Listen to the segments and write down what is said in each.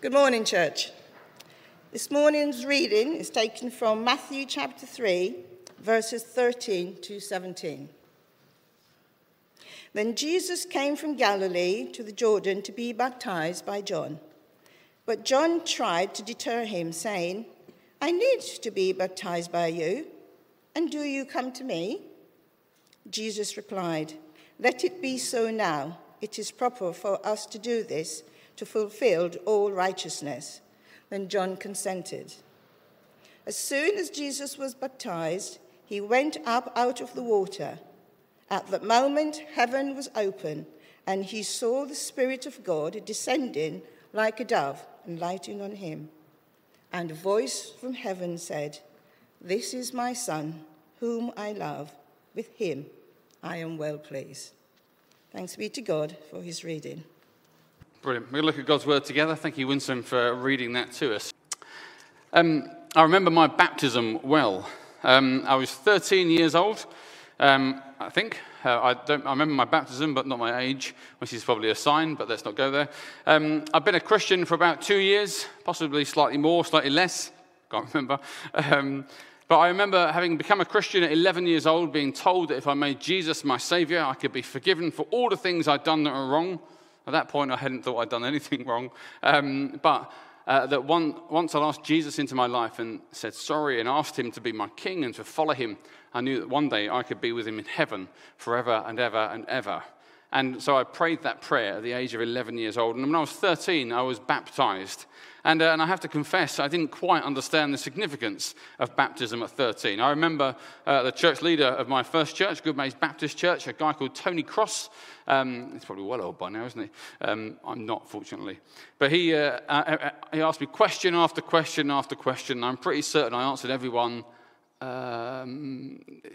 Good morning, church. This morning's reading is taken from Matthew chapter 3, verses 13 to 17. Then Jesus came from Galilee to the Jordan to be baptized by John. But John tried to deter him, saying, "I need to be baptized by you, and do you come to me?" Jesus replied, "Let it be so now. It is proper for us to do this, to fulfill all righteousness." Then John consented. As soon as Jesus was baptized, he went up out of the water. At that moment, heaven was open, and he saw the Spirit of God descending like a dove and lighting on him. And a voice from heaven said, "This is my Son, whom I love. With him I am well pleased." Thanks be to God for his reading. Brilliant. We'll look at God's word together. Thank you, Winsome, for reading that to us. I remember my baptism well. I was 13 years old, I think. I remember my baptism, but not my age, which is probably a sign, but let's not go there. I've been a Christian for about 2 years, possibly slightly more, slightly less. Can't remember. But I remember having become a Christian at 11 years old, being told that if I made Jesus my Saviour, I could be forgiven for all the things I'd done that were wrong. At that point, I hadn't thought I'd done anything wrong. Once I asked Jesus into my life and said sorry and asked him to be my king and to follow him, I knew that one day I could be with him in heaven forever and ever and ever. And so I prayed that prayer at the age of 11 years old. And when I was 13, I was baptized. And I have to confess, I didn't quite understand the significance of baptism at 13. I remember the church leader of my first church, Goodmayes Baptist Church, a guy called Tony Cross. He's probably well old by now, isn't he? I'm not, fortunately. But he asked me question after question after question. And I'm pretty certain I answered everyone,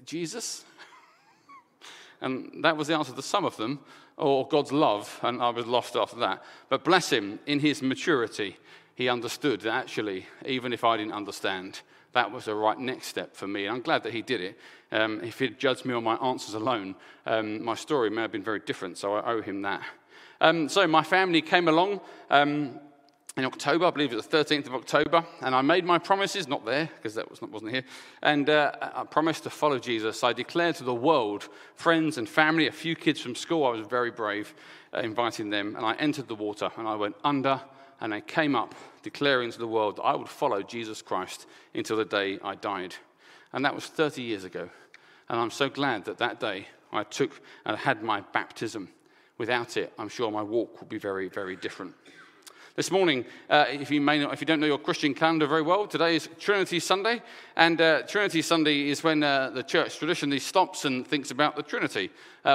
Jesus? And that was the answer to some of them, or God's love, and I was lost after that. But bless him, in his maturity, he understood that actually, even if I didn't understand, that was the right next step for me. And I'm glad that he did it. If he'd judged me on my answers alone, my story may have been very different, so I owe him that. So my family came along in October, I believe it was the 13th of October, and I made my promises, not there, because that wasn't here, and I promised to follow Jesus. I declared to the world, friends and family, a few kids from school, I was very brave, inviting them, and I entered the water, and I went under, and I came up, declaring to the world that I would follow Jesus Christ until the day I died. And that was 30 years ago, and I'm so glad that that day I took and had my baptism. Without it, I'm sure my walk would be very, very different. This morning, if you don't know your Christian calendar very well, today is Trinity Sunday, and Trinity Sunday is when the church traditionally stops and thinks about the Trinity.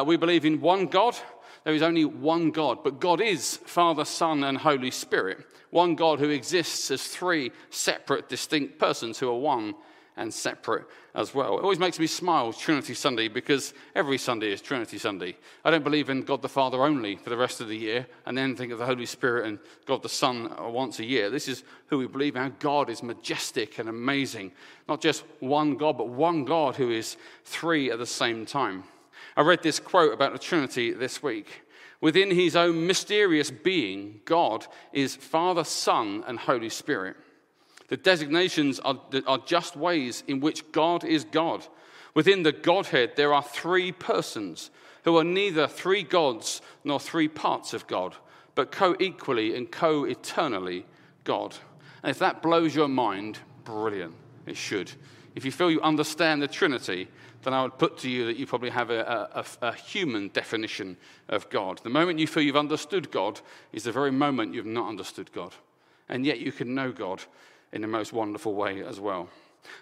We believe in one God. There is only one God, but God is Father, Son, and Holy Spirit, one God who exists as three separate, distinct persons who are one and separate as well. It always makes me smile, Trinity Sunday, because every Sunday is Trinity Sunday. I don't believe in God the Father only for the rest of the year, and then think of the Holy Spirit and God the Son once a year. This is who we believe. Our God is majestic and amazing. Not just one God, but one God who is three at the same time. I read this quote about the Trinity this week. "Within his own mysterious being, God is Father, Son, and Holy Spirit." The designations are just ways in which God is God. Within the Godhead, there are three persons who are neither three gods nor three parts of God, but co-equally and co-eternally God. And if that blows your mind, brilliant. It should. If you feel you understand the Trinity, then I would put to you that you probably have a human definition of God. The moment you feel you've understood God is the very moment you've not understood God. And yet you can know God in the most wonderful way as well.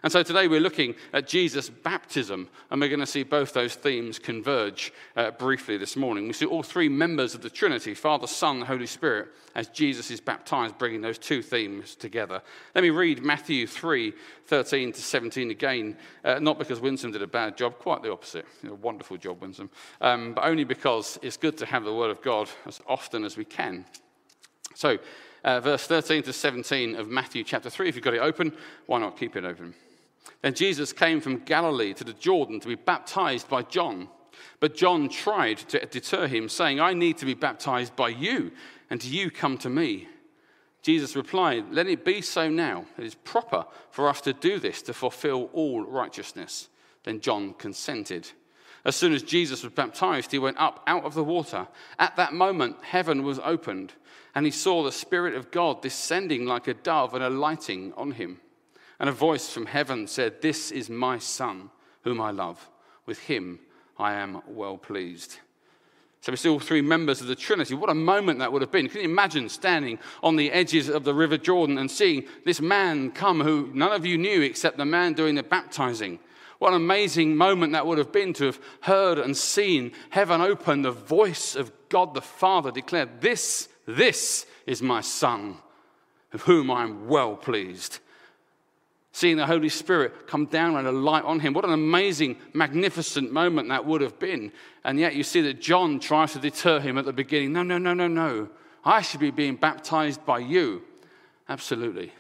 And so today we're looking at Jesus' baptism, and we're going to see both those themes converge briefly this morning. We see all three members of the Trinity, Father, Son, Holy Spirit, as Jesus is baptized, bringing those two themes together. Let me read Matthew 3, 13 to 17 again, not because Winsome did a bad job, quite the opposite. A wonderful job, Winsome, but only because it's good to have the Word of God as often as we can. So, verse 13 to 17 of Matthew chapter 3, if you've got it open, why not keep it open? "Then Jesus came from Galilee to the Jordan to be baptized by John. But John tried to deter him, saying, 'I need to be baptized by you, and you come to me.' Jesus replied, "Let it be so now. It is proper for us to do this to fulfill all righteousness." Then John consented. As soon as Jesus was baptized, he went up out of the water. At that moment, heaven was opened, and he saw the Spirit of God descending like a dove and alighting on him. And a voice from heaven said, "This is my Son, whom I love. With him I am well pleased." So we see all three members of the Trinity. What a moment that would have been. Can you imagine standing on the edges of the River Jordan and seeing this man come who none of you knew except the man doing the baptizing? What an amazing moment that would have been to have heard and seen heaven open, the voice of God the Father declared, this is my Son, of whom I am well pleased. Seeing the Holy Spirit come down and alight on him. What an amazing, magnificent moment that would have been. And yet you see that John tries to deter him at the beginning. No. I should be being baptized by you. Absolutely.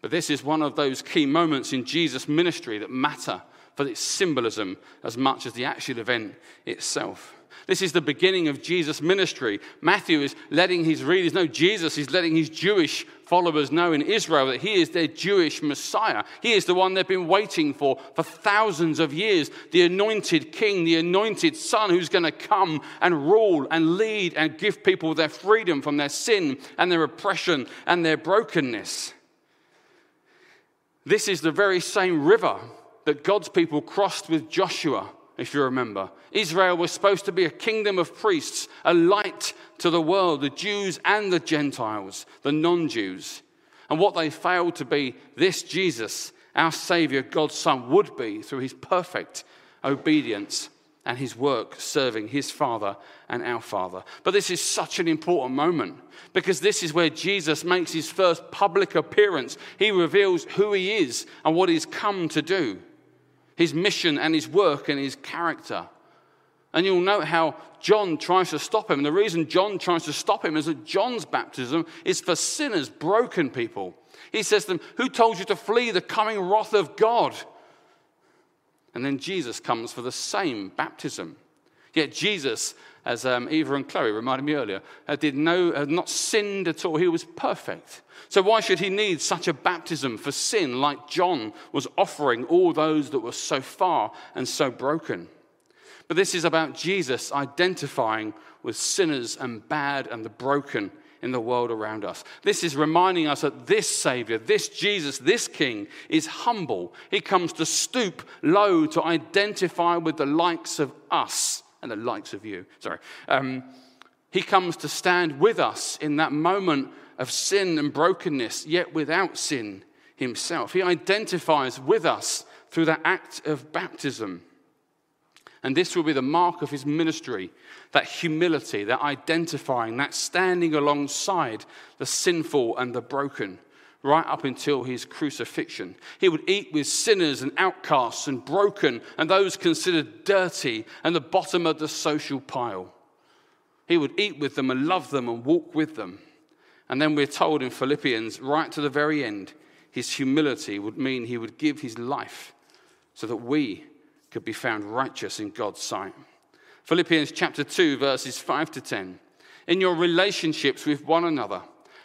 But this is one of those key moments in Jesus' ministry that matter for its symbolism as much as the actual event itself. This is the beginning of Jesus' ministry. Matthew is letting his readers know, Jesus is letting his Jewish followers know in Israel that he is their Jewish Messiah. He is the one they've been waiting for thousands of years, the anointed king, the anointed son who's going to come and rule and lead and give people their freedom from their sin and their oppression and their brokenness. This is the very same river that God's people crossed with Joshua. If you remember, Israel was supposed to be a kingdom of priests, a light to the world, the Jews and the Gentiles, the non-Jews. And what they failed to be, this Jesus, our Savior, God's Son, would be through his perfect obedience and his work serving his Father and our Father. But this is such an important moment because this is where Jesus makes his first public appearance. He reveals who he is and what he's come to do. His mission and his work and his character. And you'll note how John tries to stop him. And the reason John tries to stop him is that John's baptism is for sinners, broken people. He says to them, "Who told you to flee the coming wrath of God?" And then Jesus comes for the same baptism. Yet Jesus, as Eva and Chloe reminded me earlier, had not sinned at all. He was perfect. So why should he need such a baptism for sin like John was offering all those that were so far and so broken? But this is about Jesus identifying with sinners and bad and the broken in the world around us. This is reminding us that this Savior, this Jesus, this King is humble. He comes to stoop low to identify with the likes of us. And the likes of you, he comes to stand with us in that moment of sin and brokenness, yet without sin himself. He identifies with us through that act of baptism. And this will be the mark of his ministry, that humility, that identifying, that standing alongside the sinful and the broken, right up until his crucifixion. He would eat with sinners and outcasts and broken and those considered dirty and the bottom of the social pile. He would eat with them and love them and walk with them. And then we're told in Philippians, right to the very end, his humility would mean he would give his life so that we could be found righteous in God's sight. Philippians chapter 2, verses 5-10. In your relationships with one another,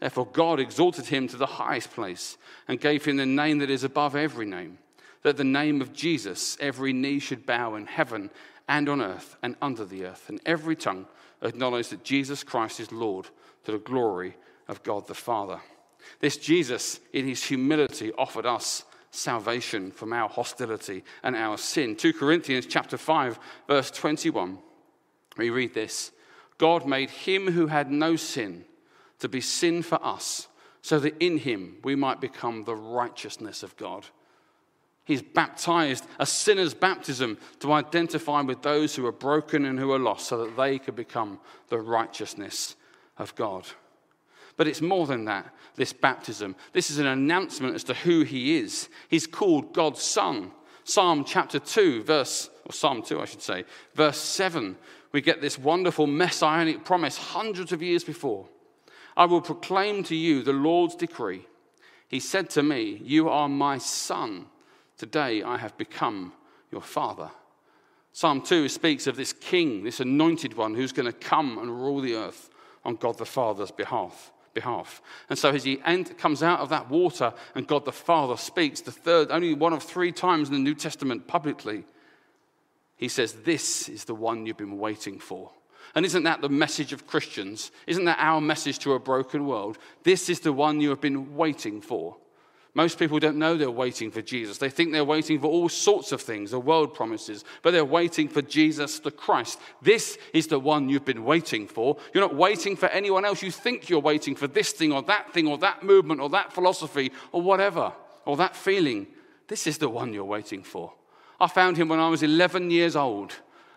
Therefore God exalted him to the highest place and gave him the name that is above every name, that the name of Jesus every knee should bow in heaven and on earth and under the earth, and every tongue acknowledge that Jesus Christ is Lord, to the glory of God the Father. This Jesus, in his humility, offered us salvation from our hostility and our sin. 2 Corinthians chapter 5, verse 21, we read this, God made him who had no sin to be sin for us, so that in him we might become the righteousness of God. He's baptized, a sinner's baptism, to identify with those who are broken and who are lost, so that they could become the righteousness of God. But it's more than that, this baptism. This is an announcement as to who he is. He's called God's Son. Psalm chapter 2, Psalm 2, I should say, verse 7, we get this wonderful messianic promise hundreds of years before. I will proclaim to you the Lord's decree. He said to me, you are my son. Today I have become your father. Psalm 2 speaks of this king, this anointed one, who's going to come and rule the earth on God the Father's behalf. And so as he comes out of that water and God the Father speaks, the third, only one of three times in the New Testament publicly, he says, this is the one you've been waiting for. And isn't that the message of Christians? Isn't that our message to a broken world? This is the one you have been waiting for. Most people don't know they're waiting for Jesus. They think they're waiting for all sorts of things, the world promises, but they're waiting for Jesus the Christ. This is the one you've been waiting for. You're not waiting for anyone else. You think you're waiting for this thing or that movement or that philosophy or whatever, or that feeling. This is the one you're waiting for. I found him when I was 11 years old.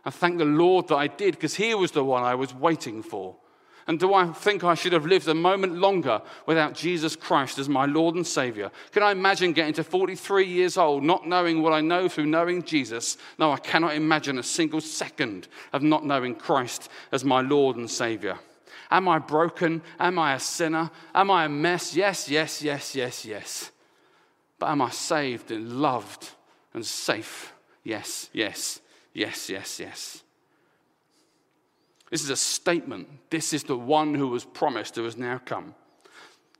I thank the Lord that I did, because he was the one I was waiting for. And do I think I should have lived a moment longer without Jesus Christ as my Lord and Savior? Can I imagine getting to 43 years old, not knowing what I know through knowing Jesus? No, I cannot imagine a single second of not knowing Christ as my Lord and Savior. Am I broken? Am I a sinner? Am I a mess? Yes, yes, yes, yes, yes. But am I saved and loved and safe? Yes, yes. Yes, yes, yes. This is a statement. This is the one who was promised, who has now come.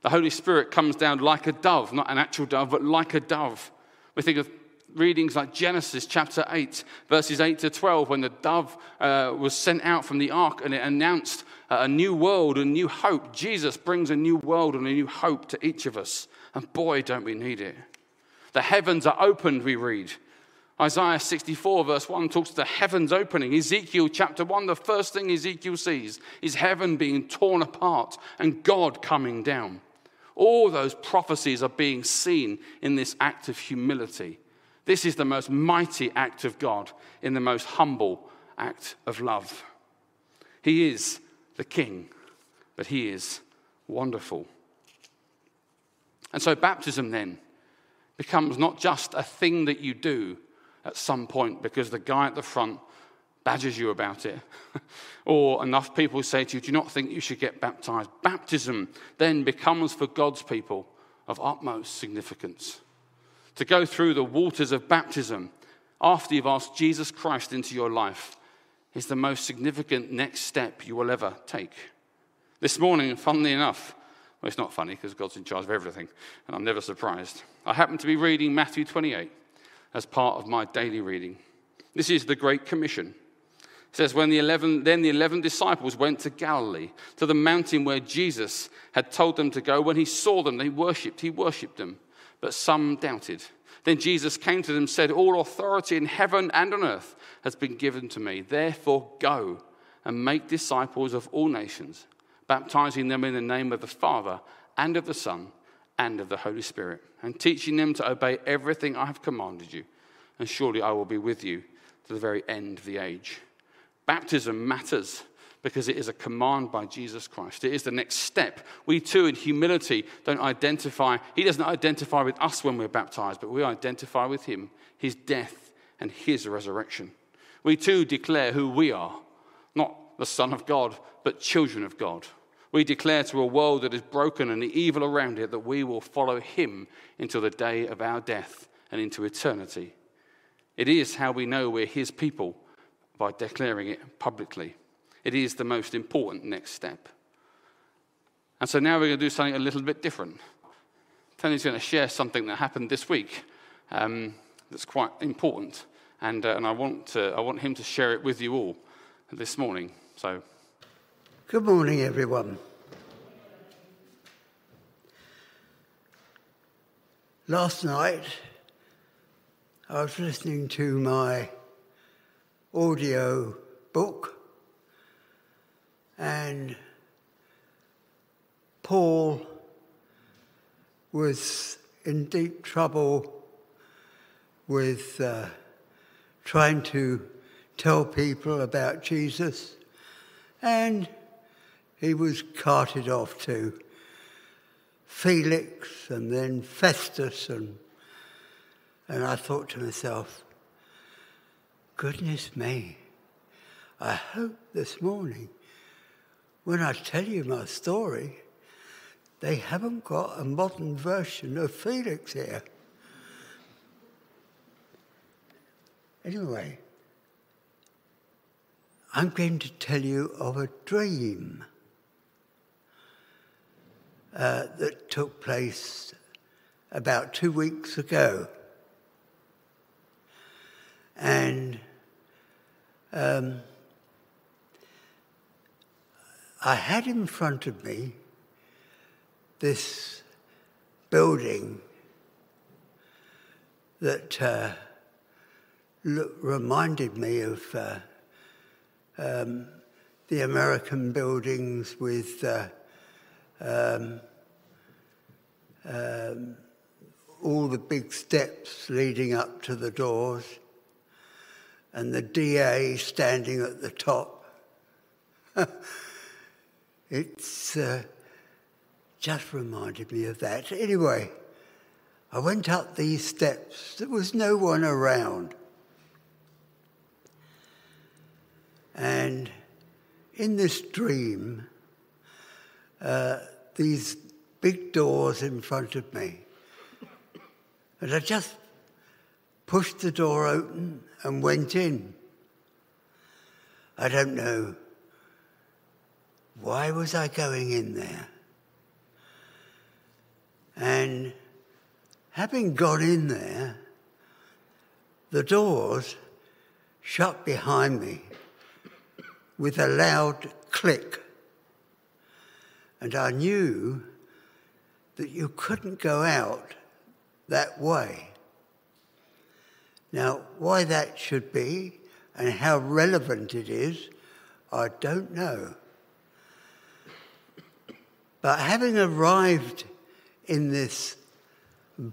The Holy Spirit comes down like a dove, not an actual dove, but like a dove. We think of readings like Genesis chapter 8, verses 8 to 12, when the dove was sent out from the ark and it announced a new world, a new hope. Jesus brings a new world and a new hope to each of us. And boy, don't we need it. The heavens are opened, we read. Isaiah 64 verse 1 talks of the heavens opening. Ezekiel chapter 1, the first thing Ezekiel sees is heaven being torn apart and God coming down. All those prophecies are being seen in this act of humility. This is the most mighty act of God in the most humble act of love. He is the King, but he is wonderful. And so baptism then becomes not just a thing that you do at some point because the guy at the front badgers you about it, or enough people say to you, do you not think you should get baptized? Baptism then becomes for God's people of utmost significance. To go through the waters of baptism after you've asked Jesus Christ into your life is the most significant next step you will ever take. This morning, funnily enough, well, it's not funny because God's in charge of everything, and I'm never surprised. I happen to be reading Matthew 28, as part of my daily reading. This is the Great Commission. It says, Then the 11 disciples went to Galilee, to the mountain where Jesus had told them to go. When he saw them, he worshipped them, but some doubted. Then Jesus came to them and said, all authority in heaven and on earth has been given to me. Therefore go and make disciples of all nations, baptizing them in the name of the Father and of the Son and of the Holy Spirit, and teaching them to obey everything I have commanded you, and surely I will be with you to the very end of the age. Baptism matters because it is a command by Jesus Christ. It is the next step. We too, in humility, he doesn't identify with us when we're baptized, but we identify with him, his death and his resurrection. We too declare who we are, not the Son of God, but children of God. We declare to a world that is broken and the evil around it that we will follow him until the day of our death and into eternity. It is how we know we're his people, by declaring it publicly. It is the most important next step. And so now we're going to do something a little bit different. Tony's going to share something that happened this week that's quite important. And I want him to share it with you all this morning. So... Good morning, everyone. Last night, I was listening to my audio book, and Paul was in deep trouble with trying to tell people about Jesus, and he was carted off to Felix and then Festus, and I thought to myself, goodness me, I hope this morning when I tell you my story, they haven't got a modern version of Felix here. Anyway, I'm going to tell you of a dream that took place about 2 weeks ago. And I had in front of me this building that reminded me of the American buildings with all the big steps leading up to the doors, and the DA standing at the top. It's just reminded me of that. Anyway, I went up these steps. There was no one around. And in this dream, these big doors in front of me. And I just pushed the door open and went in. I don't know. Why was I going in there? And having gone in there, the doors shut behind me with a loud click. And I knew that you couldn't go out that way. Now, why that should be and how relevant it is, I don't know. But having arrived in this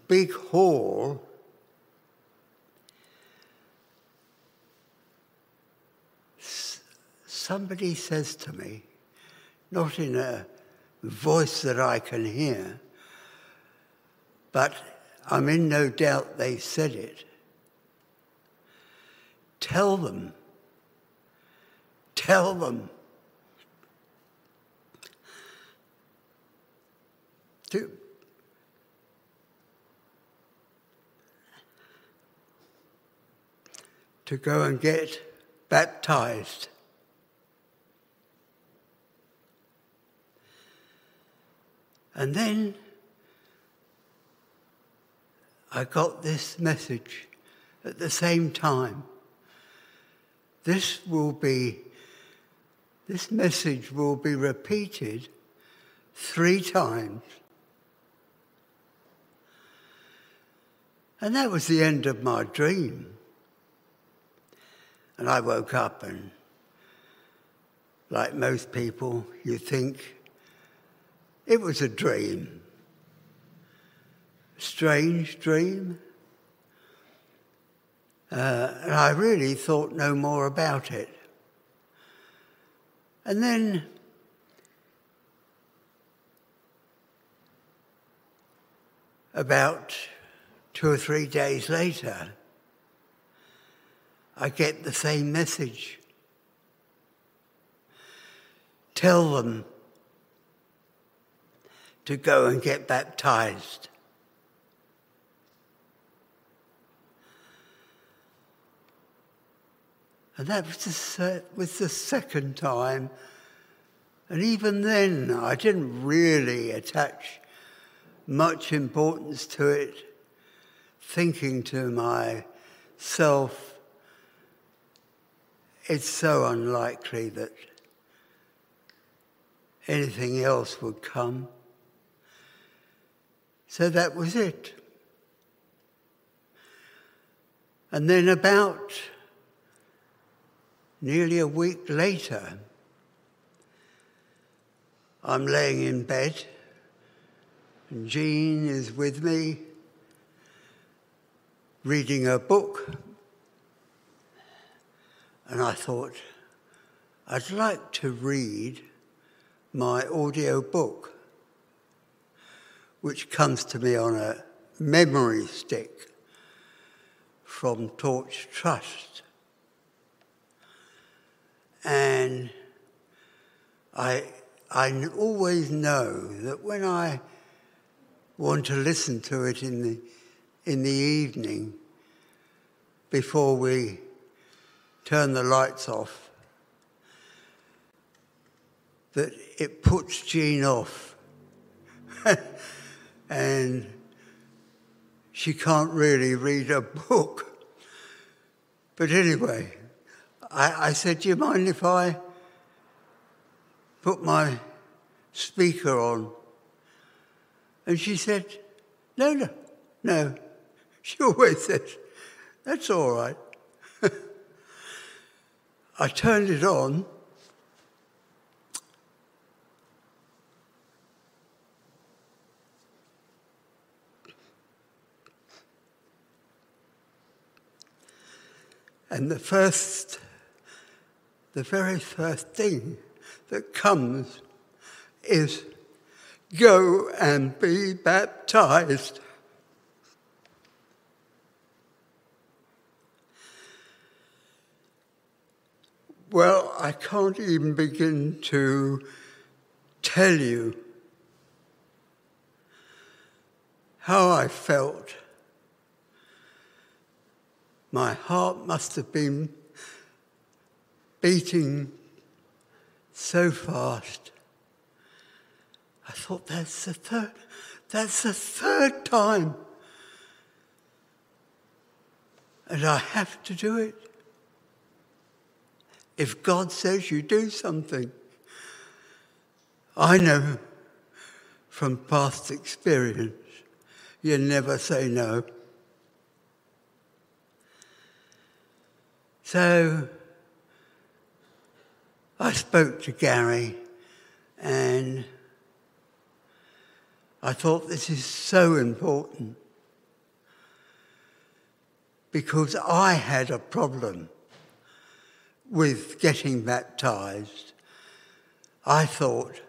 big hall, somebody says to me, not in a voice that I can hear, but I'm in no doubt they said it, tell them. To go and get baptized. And then I got this message at the same time. This message will be repeated 3 times. And that was the end of my dream. And I woke up, and like most people, you think it was a dream. Strange dream. And I really thought no more about it. And then about 2 or 3 days later, I get the same message. Tell them to go and get baptized. And that was the second time. And even then, I didn't really attach much importance to it, thinking to myself, it's so unlikely that anything else would come. So that was it. And then about nearly a week later, I'm laying in bed, and Jean is with me, reading her book. And I thought, I'd like to read my audio book, which comes to me on a memory stick from Torch Trust. And I always know that when I want to listen to it in the evening before we turn the lights off, that it puts Jean off. And she can't really read a book. But anyway, I said, do you mind if I put my speaker on? And she said, no. She always says, that's all right. I turned it on, and the very first thing that comes is, go and be baptized. Well, I can't even begin to tell you how I felt. My heart must have been beating so fast. I thought, that's the third time. And I have to do it. If God says you do something, I know from past experience, you never say no. So I spoke to Gary, and I thought, this is so important, because I had a problem with getting baptized. I thought,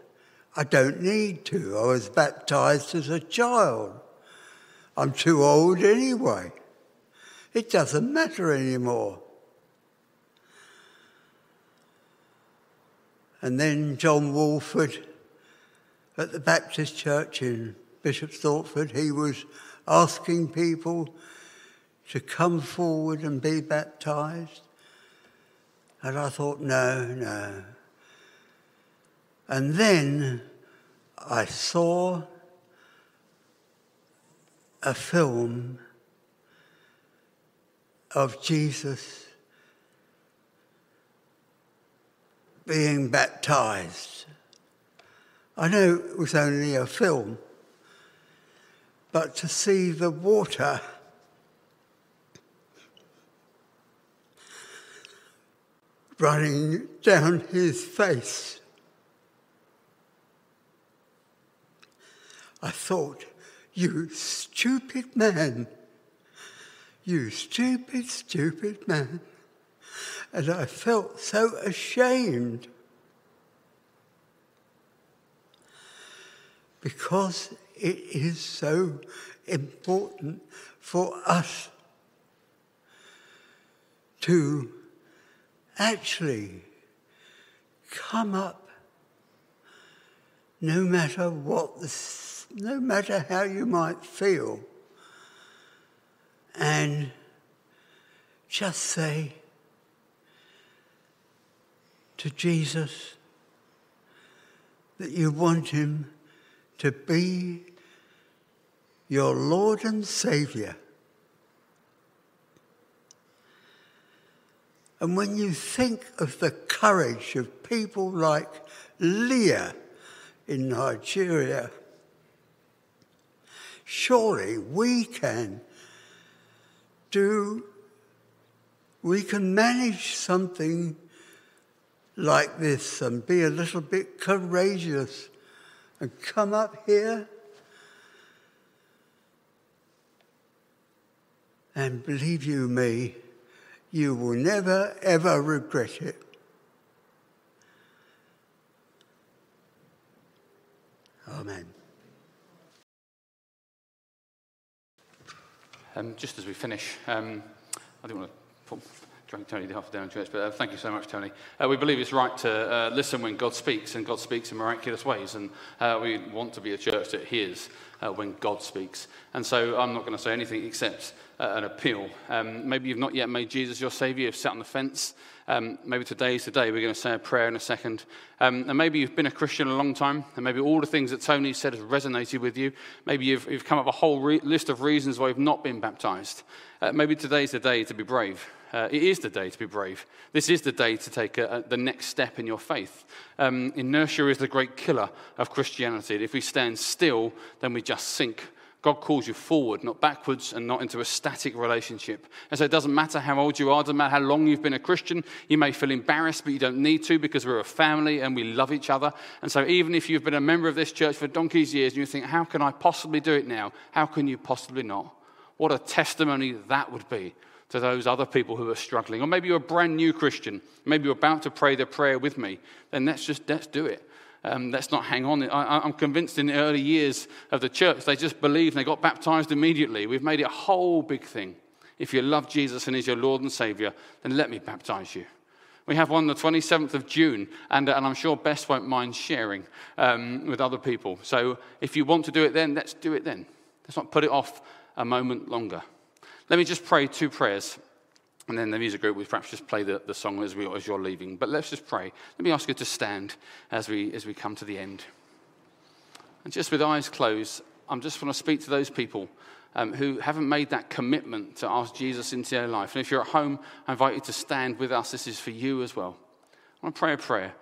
I don't need to. I was baptized as a child. I'm too old anyway. It doesn't matter anymore. And then John Walford at the Baptist Church in Bishop's Stortford, he was asking people to come forward and be baptized. And I thought, no. And then I saw a film of Jesus being baptized. I know it was only a film, but to see the water running down his face, I thought, you stupid man, you stupid man. And I felt so ashamed, because it is so important for us to actually come up, no matter how you might feel, and just say to Jesus that you want him to be your Lord and Saviour. And when you think of the courage of people like Leah in Nigeria, surely we can manage something like this and be a little bit courageous and come up here and, believe you me, you will never, ever regret it. Amen. Just as we finish, I didn't want to drag Tony the half down in church, but thank you so much, Tony. We believe it's right to listen when God speaks, and God speaks in miraculous ways, and we want to be a church that hears when God speaks. And so I'm not going to say anything except an appeal. Maybe you've not yet made Jesus your Saviour, you've sat on the fence. Maybe today's the day. We're going to say a prayer in a second. And maybe you've been a Christian a long time, and maybe all the things that Tony said has resonated with you. Maybe you've come up with a whole list of reasons why you've not been baptized. Maybe today's the day to be brave. It is the day to be brave. This is the day to take the next step in your faith. Inertia is the great killer of Christianity. If we stand still, then we just sink. God calls you forward, not backwards, and not into a static relationship. And so it doesn't matter how old you are, doesn't matter how long you've been a Christian. You may feel embarrassed, but you don't need to, because we're a family and we love each other. And so even if you've been a member of this church for donkey's years and you think, how can I possibly do it now? How can you possibly not? What a testimony that would be to those other people who are struggling. Or maybe you're a brand new Christian. Maybe you're about to pray the prayer with me. Then let's do it. Let's not hang on. I'm convinced in the early years of the church, they just believed and they got baptized immediately. We've made it a whole big thing. If you love Jesus and is your Lord and Savior, then let me baptize you. We have one the 27th of June, and I'm sure Bess won't mind sharing with other people. So if you want to do it then, let's do it then. Let's not put it off a moment longer. Let me just pray two prayers. And then the music group will perhaps just play the song as you're leaving. But let's just pray. Let me ask you to stand as we come to the end. And just with eyes closed, I just want to speak to those people who haven't made that commitment to ask Jesus into their life. And if you're at home, I invite you to stand with us. This is for you as well. I want to pray a prayer.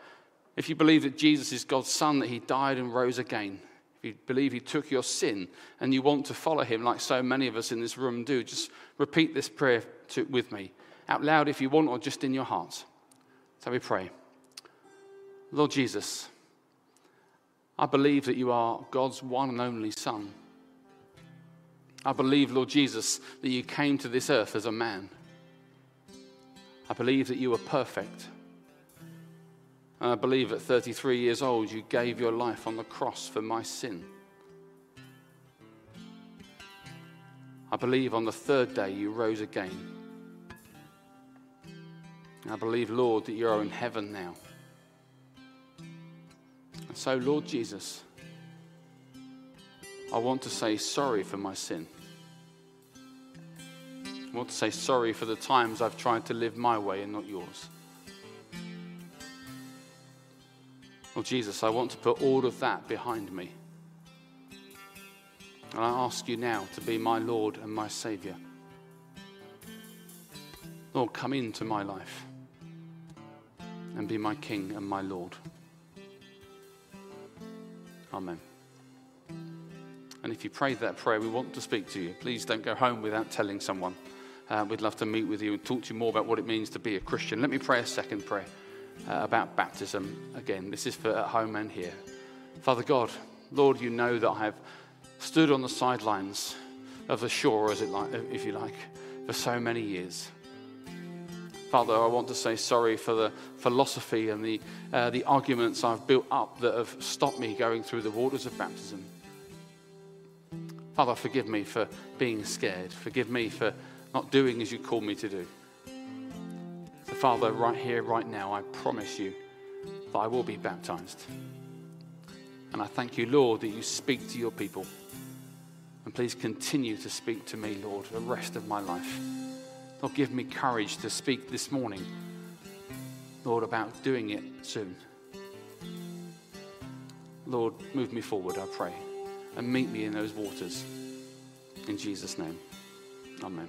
If you believe that Jesus is God's Son, that he died and rose again, if you believe he took your sin and you want to follow him like so many of us in this room do, just repeat this prayer with me, out loud if you want, or just in your heart. So we pray. Lord Jesus, I believe that you are God's one and only Son. I believe, Lord Jesus, that you came to this earth as a man. I believe that you were perfect. And I believe at 33 years old, you gave your life on the cross for my sin. I believe on the third day you rose again. I believe, Lord, that you are in heaven now. And so, Lord Jesus, I want to say sorry for my sin. I want to say sorry for the times I've tried to live my way and not yours. Lord Jesus, I want to put all of that behind me. And I ask you now to be my Lord and my Saviour. Lord, come into my life and be my King and my Lord. Amen. And if you prayed that prayer, we want to speak to you. Please don't go home without telling someone. We'd love to meet with you and talk to you more about what it means to be a Christian. Let me pray a second prayer about baptism again. This is for at home and here. Father God, Lord, you know that I have stood on the sidelines of the shore, if you like, for so many years. Father, I want to say sorry for the philosophy and the arguments I've built up that have stopped me going through the waters of baptism. Father, forgive me for being scared. Forgive me for not doing as you called me to do. Father, right here, right now, I promise you that I will be baptized. And I thank you, Lord, that you speak to your people. And please continue to speak to me, Lord, for the rest of my life. Lord, give me courage to speak this morning, Lord, about doing it soon. Lord, move me forward, I pray, and meet me in those waters. In Jesus' name, amen.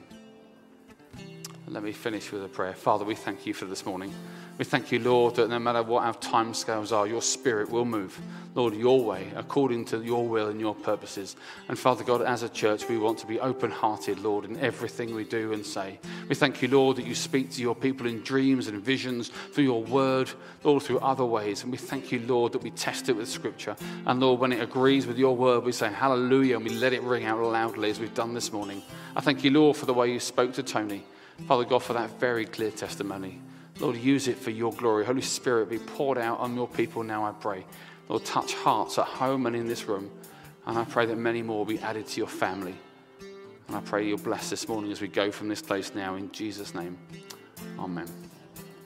Let me finish with a prayer. Father, we thank you for this morning. We thank you, Lord, that no matter what our time scales are, your Spirit will move, Lord, your way, according to your will and your purposes. And Father God, as a church, we want to be open-hearted, Lord, in everything we do and say. We thank you, Lord, that you speak to your people in dreams and visions, through your word, Lord, through other ways. And we thank you, Lord, that we test it with Scripture. And Lord, when it agrees with your word, we say hallelujah, and we let it ring out loudly as we've done this morning. I thank you, Lord, for the way you spoke to Tony. Father God, for that very clear testimony. Lord, use it for your glory. Holy Spirit, be poured out on your people now, I pray. Lord, touch hearts at home and in this room. And I pray that many more will be added to your family. And I pray you'll bless this morning as we go from this place now. In Jesus' name, amen.